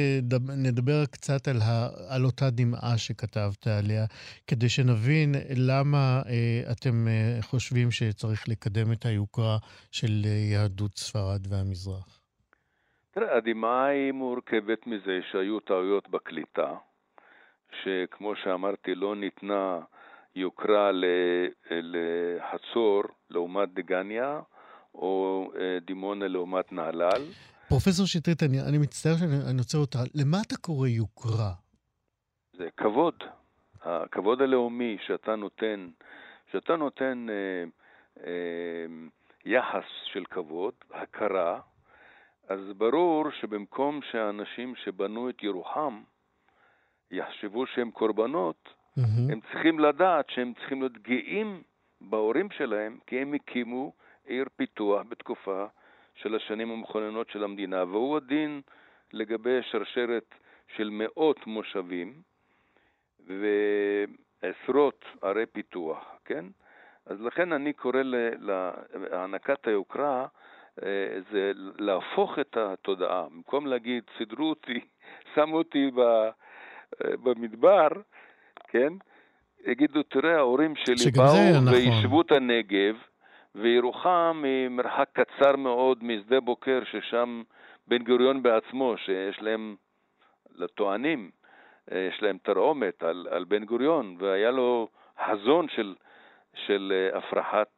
נדבר קצת על, ה, על אותה דמעה שכתבת עליה, כדי שנבין למה אתם חושבים שצריך לקדם את היוקרה של יהדות ספרד והמזרח. תראה, הדמעה היא מורכבת מזה שהיו טעויות בקליטה, שכמו שאמרתי לא ניתנה יוקרה לחצור לעומת דגניה, או דימונה לעומת נהלל. פרופסור שטרית, אני, אני מצטער שאני רוצה אותה. למה אתה קורא יוקרה? זה כבוד. הכבוד הלאומי שאתה נותן, שאתה נותן אה, אה, יחס של כבוד, הכרה, אז ברור שבמקום שהאנשים שבנו את ירוחם יחשבו שהם קורבנות, mm-hmm. הם צריכים לדעת שהם צריכים להיות גאים בהורים שלהם, כי הם הקימו עיר פיתוח בתקופה של השנים המכוננות של המדינה, והוא הדין לגבי שרשרת של מאות מושבים ועשרות ערי פיתוח, כן? אז לכן אני קורא להענקת היוקרה, זה להפוך את התודעה. במקום להגיד, סדרו אותי, שמו אותי במדבר, כן? יגידו, תראה, ההורים שלי באו וישבו את הנגב, וירוחם היא מרחק קצר מאוד משדה בוקר, ששם בן גוריון בעצמו, שיש להם, לטוענים, יש להם תרעומת על, על בן גוריון, והיה לו חזון של, של הפרחת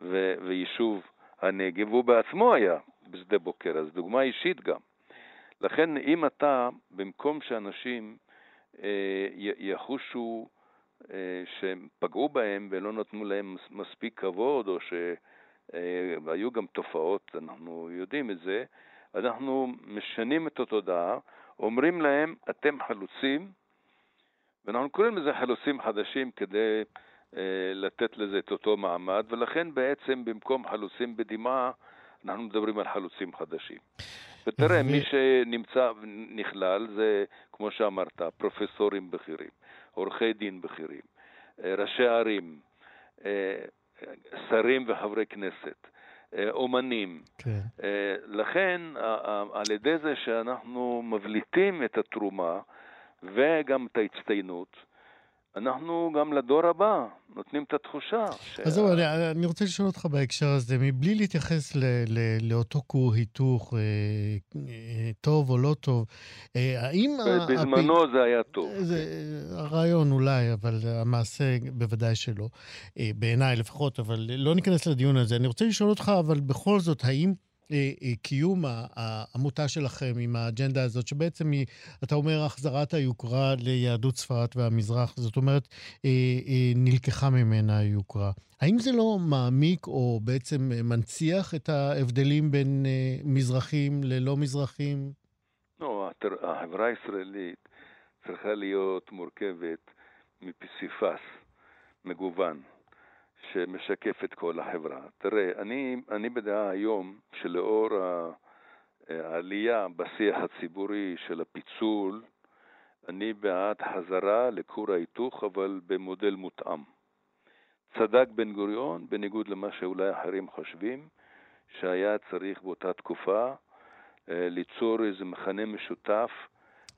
ו, ויישוב הנגב, והוא בעצמו היה בשדה בוקר, אז דוגמה אישית גם. לכן אם אתה, במקום שאנשים אה, יחושו, שהם פגעו בהם ולא נתנו להם מספיק כבוד, או שהיו גם תופעות, אנחנו יודעים את זה, אנחנו משנים את התודעה, אומרים להם, אתם חלוצים, ואנחנו קוראים לזה חלוצים חדשים כדי לתת לזה את אותו מעמד, ולכן בעצם במקום חלוצים בדמעה, אנחנו מדברים על חלוצים חדשים. ותראה, מי שנמצא נכלל זה, כמו שאמרת, פרופסורים בכירים, עורכי דין בכירים, ראשי ערים, שרים וחברי כנסת, אומנים. כן. לכן, על ידי זה שאנחנו מבליטים את התרומה וגם את ההצטיינות, אנחנו גם לדור הבא נותנים את התחושה. אז זהו, אני רוצה לשאול אותך בהקשר הזה, מבלי להתייחס לאותו כור היתוך, טוב או לא טוב, האם... בזמנו זה היה טוב. הרעיון אולי, אבל המעשה בוודאי שלא, בעיניי לפחות, אבל לא ניכנס לדיון הזה. אני רוצה לשאול אותך, אבל בכל זאת, האם... קיום העמותה שלכם עם האג'נדה הזאת, שבעצם היא, אתה אומר, החזרת היוקרה ליהדות ספרד והמזרח, זאת אומרת, נלקחה ממנה היוקרה. האם זה לא מעמיק או בעצם מנציח את ההבדלים בין מזרחים ללא מזרחים? לא, החברה הישראלית צריכה להיות מורכבת מפסיפס מגוון. שמשקף את כל החברה. תראה, אני, אני בדעה היום שלאור העלייה בשיח הציבורי של הפיצול, אני בעד חזרה לכור ההיתוך, אבל במודל מותאם. צדק בן גוריון, בניגוד למה שאולי אחרים חושבים, שהיה צריך באותה תקופה ליצור איזה מכנה משותף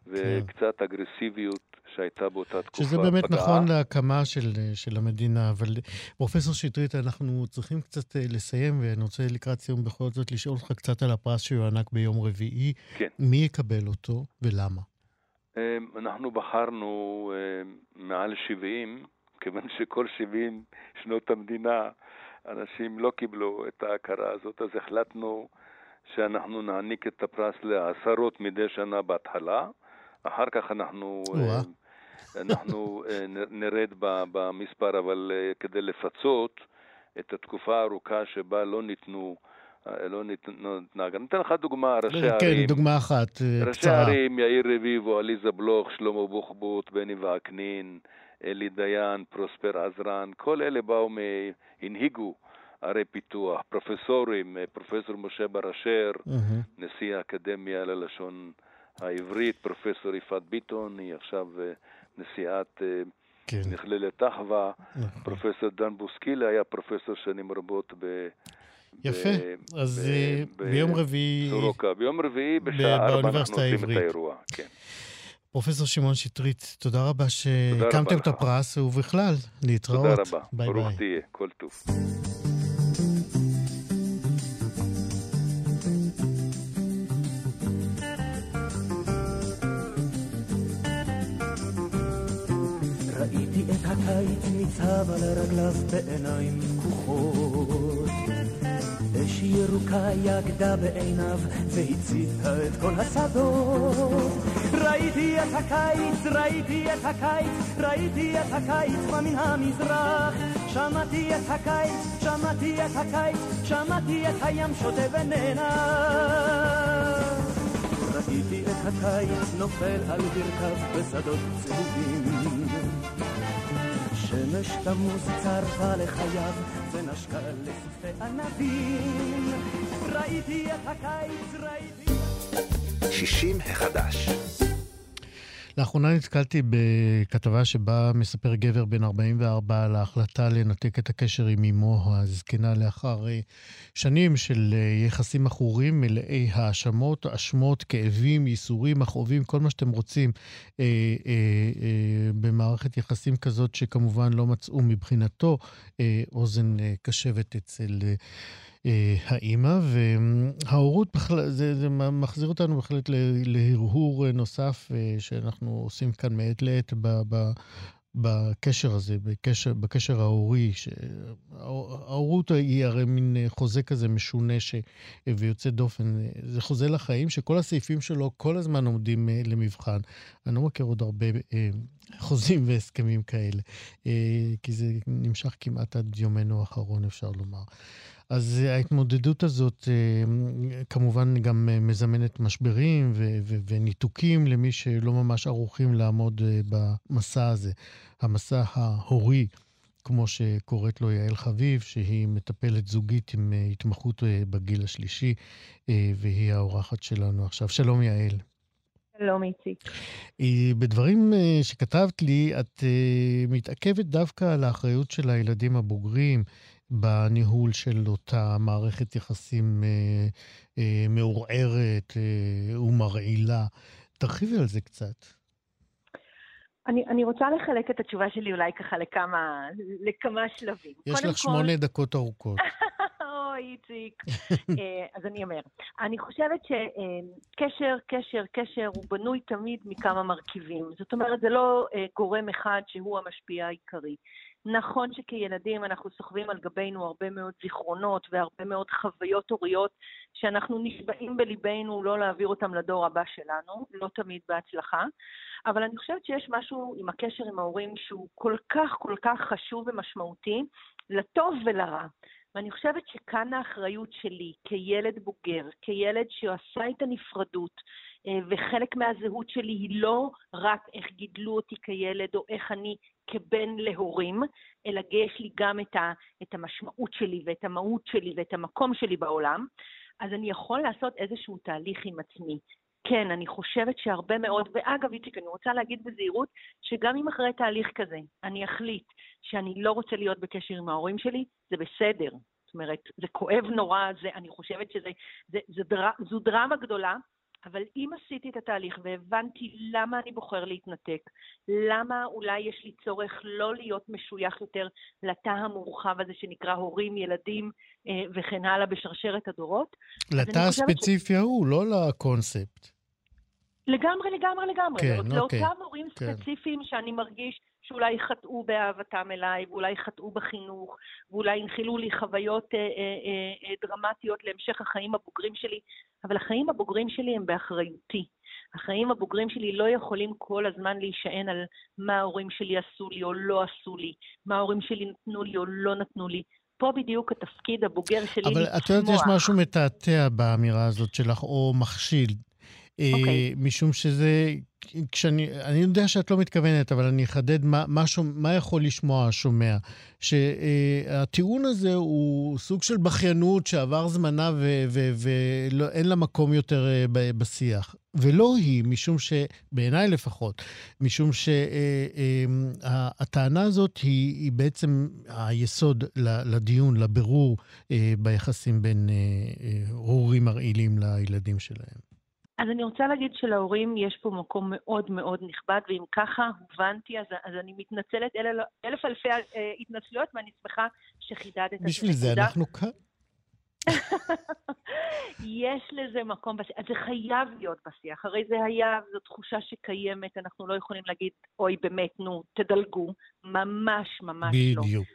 וקצת אגרסיביות שהייתה באותה תקופה. שזה באמת פגעה. נכון להקמה של, של המדינה, אבל פרופסור שטרית, אנחנו צריכים קצת לסיים, ואני רוצה לקראת סיום בכל זאת לשאול אותך קצת על הפרס שיוענק ביום רביעי. כן. מי יקבל אותו ולמה? אנחנו בחרנו מעל שבעים, כיוון שכל שבעים שנות המדינה אנשים לא קיבלו את ההכרה הזאת, אז החלטנו שאנחנו נעניק את הפרס לעשרות מדי שנה בהתחלה, אחר כך אנחנו, אנחנו נרד במספר, אבל כדי לפצות את התקופה הארוכה שבה לא ניתנו, לא ניתנה. אני אתן לך דוגמה, ראשי הערים. כן, דוגמה אחת. ראשי הערים, יאיר רביב, אליזה בלוך, שלמה בוחבוט, בני וקנין, אלי דיין, פרוספר עזרן, כל אלה באו, הנהיגו ערי פיתוח, פרופסורים, פרופסור משה בר אשר, נשיא האקדמיה ללשון העברית, פרופסור יפעת ביטון, היא עכשיו נשיאת מכללת אחווה, פרופסור דן בוסקילה היה פרופסור שנים רבות ב... יפה, אז ביום רביעי... סורוקה, ביום רביעי בשעה ארבע אנחנו עושים את האירוע, כן. פרופסור שמעון שטרית, תודה רבה שהקמתם את הפרס, ובכלל, להתראות. תודה רבה, ברוך תהיה, כל טוב. ראיתי את הקיץ ניצב על הרגליו בעיניים פקוחות, אש ירוקה יגדה בעיניו והציתה את כל השדות. ראיתי את הקיץ, ראיתי את הקיץ, ראיתי את הקיץ במן המזרח. שמעתי את הקיץ, שמעתי את הקיץ, שמעתי את הים שוטה וננח. ראיתי את הקיץ נופל על ברכיו בשדות צהובים. שמש תמוז צרפה לחייו ונשקה לשפתי ענבים. ראיתי את הקיץ, ראיתי... שישים החדש. לאחרונה נתקלתי בכתבה שבה מספר גבר בן ארבעים וארבע על ההחלטה לנתק את הקשר עם אמו הזקנה לאחר שנים של יחסים אחורים מלאי האשמות, אשמות, כאבים, ייסורים, מכאובים, כל מה שאתם רוצים אה, אה, אה, במערכת יחסים כזאת שכמובן לא מצאו מבחינתו אה, אוזן אה, קשבת אצל אה, האמא, וההורות בכלל, זה, זה מחזיר אותנו בהחלט להרהור נוסף שאנחנו עושים כאן מעת לעת בקשר הזה, בקשר, בקשר ההורי. ההורות היא הרי מין חוזה כזה משונה ויוצא דופן. זה חוזה לחיים שכל הסעיפים שלו כל הזמן עומדים למבחן. אני לא מכיר עוד הרבה חוזים והסכמים כאלה, כי זה נמשך כמעט עד יומנו האחרון, אפשר לומר. אז ההתמודדות הזאת כמובן גם מזמנת משברים ו- ו- וניתוקים למי שלא ממש ערוכים לעמוד במסע הזה, המסע ההורי, כמו שקוראת לו יעל חביב, שהיא מטפלת זוגית עם התמחות בגיל השלישי, והיא האורחת שלנו עכשיו. שלום יעל. שלום איציק. בדברים שכתבת לי, את מתעכבת דווקא על האחריות של הילדים הבוגרים, בניהול של אותה מערכת יחסים אה, אה, מעורערת אה, ומרעילה. תרחיבי על זה קצת. אני, אני רוצה לחלק את התשובה שלי אולי ככה לכמה, לכמה שלבים. יש לך שמונה כל... דקות ארוכות. אוי, איציק. אז אני אומר, אני חושבת שקשר, קשר, קשר הוא בנוי תמיד מכמה מרכיבים. זאת אומרת, זה לא גורם אחד שהוא המשפיע העיקרי. נכון שכילדים אנחנו סוחבים על גבינו הרבה מאוד זיכרונות והרבה מאוד חוויות הוריות שאנחנו נשבעים בליבנו לא להעביר אותם לדור הבא שלנו, לא תמיד בהצלחה, אבל אני חושבת שיש משהו עם הקשר עם ההורים שהוא כל כך כל כך חשוב ומשמעותי, לטוב ולרע. ואני חושבת שכאן האחריות שלי כילד בוגר, כילד שעשה את הנפרדות, וחלק מהזהות שלי היא לא רק איך גידלו אותי כילד או איך אני כבן להורים, אלא יש לי גם את, ה, את המשמעות שלי ואת המהות שלי ואת המקום שלי בעולם, אז אני יכול לעשות איזשהו תהליך עם עצמי. כן, אני חושבת שהרבה מאוד, ואגב, איציק, אני רוצה להגיד בזהירות, שגם אם אחרי תהליך כזה אני אחליט שאני לא רוצה להיות בקשר עם ההורים שלי, זה בסדר. זאת אומרת, זה כואב נורא, זה, אני חושבת שזה, זה, זה דר, זו דרמה גדולה, אבל אם עשיתי את התהליך והבנתי למה אני בוחר להתנתק, למה אולי יש לי צורך לא להיות משוייך יותר לתא המורחב הזה שנקרא הורים, ילדים וכן הלאה בשרשרת הדורות. לתא הספציפי ש... הוא, לא לקונספט. לגמרי, לגמרי, לגמרי. כן, לא, אוקיי. לאותם הורים כן. ספציפיים שאני מרגיש שאולי חטאו באהבתם אליי, ואולי חטאו בחינוך, ואולי הנחילו לי חוויות אה, אה, אה, דרמטיות להמשך החיים הבוגרים שלי, אבל החיים הבוגרים שלי הם באחריותי. החיים הבוגרים שלי לא יכולים כל הזמן להישען על מה ההורים שלי עשו לי או לא עשו לי, מה ההורים שלי נתנו לי או לא נתנו לי. פה בדיוק התפקיד הבוגר שלי אבל לתמוע. אבל את יודעת, יש משהו מתעתע באמירה הזאת שלך, או מכשיל. Okay. משום שזה, כשאני, אני יודע שאת לא מתכוונת, אבל אני אחדד מה, מה, שומע, מה יכול לשמוע השומע, שהטיעון הזה הוא סוג של בכיינות שעבר זמנה ואין לה מקום יותר בשיח. ולא היא, משום ש, בעיניי לפחות, משום שהטענה הזאת היא, היא בעצם היסוד לדיון, לבירור ביחסים בין הורים מרעילים לילדים שלהם. אז אני רוצה להגיד שלהורים יש פה מקום מאוד מאוד נכבד, ואם ככה הובנתי, אז, אז אני מתנצלת אל, אלף אלפי אה, התנצלויות, ואני שמחה שחידדת את זה. בשביל זה אנחנו כאן. יש לזה מקום, אז זה חייב להיות בשיח, הרי זה היה, זו תחושה שקיימת, אנחנו לא יכולים להגיד, אוי באמת, נו, תדלגו, ממש ממש בדיוק. לא. בדיוק.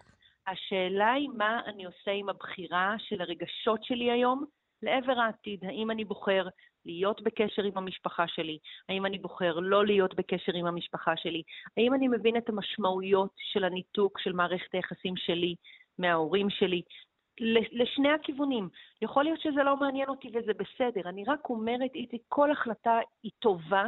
השאלה היא מה אני עושה עם הבחירה של הרגשות שלי היום, לעבר העתיד, האם אני בוחר להיות בקשר עם המשפחה שלי, האם אני בוחר לא להיות בקשר עם המשפחה שלי, האם אני מבין את המשמעויות של הניתוק של מערכת היחסים שלי מההורים שלי, לשני הכיוונים. יכול להיות שזה לא מעניין אותי וזה בסדר, אני רק אומרת איתי, כל החלטה היא טובה,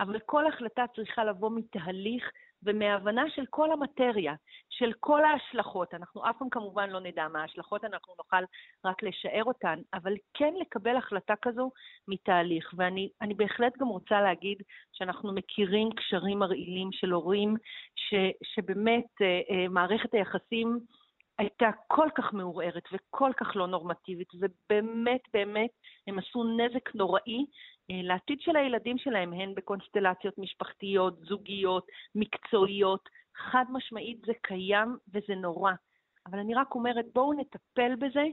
אבל כל החלטה צריכה לבוא מתהליך ומההבנה של כל המטריה, של כל ההשלכות. אנחנו אף פעם כמובן לא נדע מה ההשלכות, אנחנו נוכל רק לשער אותן, אבל כן לקבל החלטה כזו מתהליך. ואני אני בהחלט גם רוצה להגיד שאנחנו מכירים קשרים מרעילים של הורים, ש, שבאמת אה, אה, מערכת היחסים הייתה כל כך מעורערת וכל כך לא נורמטיבית, ובאמת באמת הם עשו נזק נוראי, לעתיד של הילדים שלהם, הן בקונסטלציות משפחתיות, זוגיות, מקצועיות, חד משמעית זה קיים וזה נורא. אבל אני רק אומרת, בואו נטפל בזה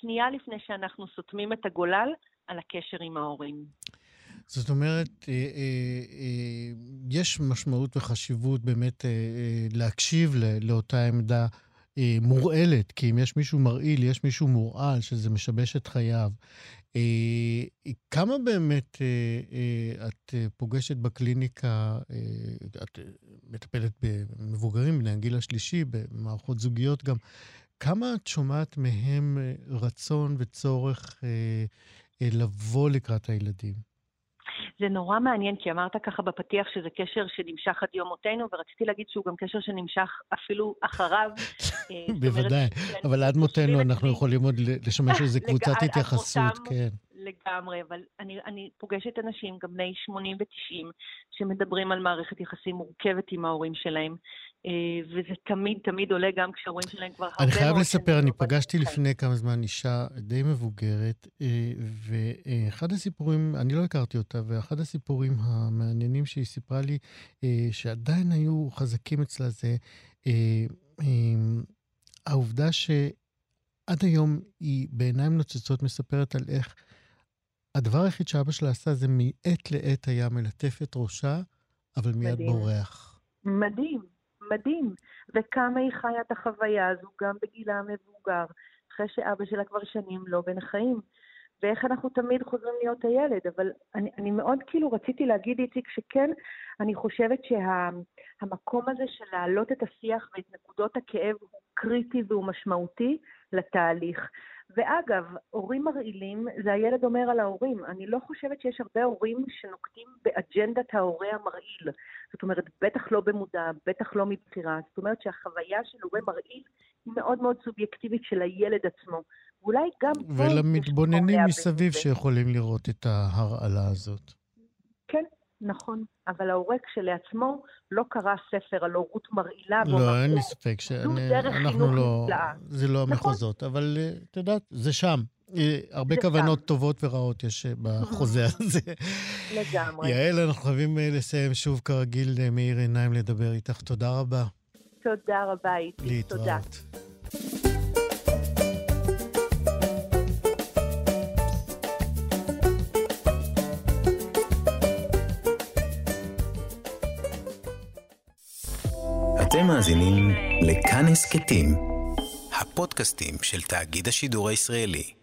שנייה לפני שאנחנו סותמים את הגולל על הקשר עם ההורים. זאת אומרת, יש משמעות וחשיבות באמת להקשיב לאותה עמדה מורעלת, כי אם יש מישהו מרעיל, יש מישהו מורעל, שזה משבש את חייו. כמה באמת את פוגשת בקליניקה, את מטפלת במבוגרים, בני הגיל השלישי, במערכות זוגיות גם, כמה את שומעת מהם רצון וצורך לבוא לקראת הילדים? זה נורא מעניין, כי אמרת ככה בפתיח שזה קשר שנמשך עד יומותינו, ורציתי להגיד שהוא גם קשר שנמשך אפילו אחריו. בוודאי, אבל עד מותינו אנחנו יכולים עוד לשמש איזו קבוצת התייחסות, כן. לגמרי, אבל אני, אני פוגשת אנשים, גם בני שמונים ותשעים, שמדברים על מערכת יחסים מורכבת עם ההורים שלהם, וזה תמיד, תמיד עולה גם כשההורים שלהם כבר... אני חייב לספר, אני פגשתי לפני כמה זמן אישה די מבוגרת, ואחד הסיפורים, אני לא הכרתי אותה, ואחד הסיפורים המעניינים שהיא סיפרה לי, שעדיין היו חזקים אצלה זה, העובדה שעד היום היא בעיניים נוצצות מספרת על איך הדבר היחיד שאבא שלה עשה זה מעת לעת היה מלטף את ראשה, אבל מיד בורח. מדהים, מדהים. וכמה היא חיה את החוויה הזו, גם בגילה המבוגר, אחרי שאבא שלה כבר שנים לא בין החיים. ואיך אנחנו תמיד חוזרים להיות הילד, אבל אני, אני מאוד כאילו רציתי להגיד איציק שכן, אני חושבת שהמקום שה, הזה של להעלות את השיח ואת נקודות הכאב הוא קריטי והוא משמעותי לתהליך. ואגב, הורים מרעילים, זה הילד אומר על ההורים, אני לא חושבת שיש הרבה הורים שנוקטים באג'נדת ההורי המרעיל. זאת אומרת, בטח לא במודע, בטח לא מבחירה. זאת אומרת שהחוויה של הורי מרעיל היא מאוד מאוד סובייקטיבית של הילד עצמו. ואולי גם... ולמתבוננים מסביב שיכולים לראות את ההרעלה הזאת. כן, נכון, אבל ההורה כשלעצמו לא קרא ספר על הורות מרעילה. לא, אין לי ספק שאנחנו לא, זה לא המחוזות, אבל את יודעת, זה שם. הרבה כוונות טובות ורעות יש בחוזה הזה. לגמרי. יעל, אנחנו חייבים לסיים שוב כרגיל מאיר עיניים לדבר איתך. תודה רבה. תודה רבה איתי. להתראות. אתם מאזינים לכאן הסכתים, הפודקאסטים של תאגיד השידור הישראלי.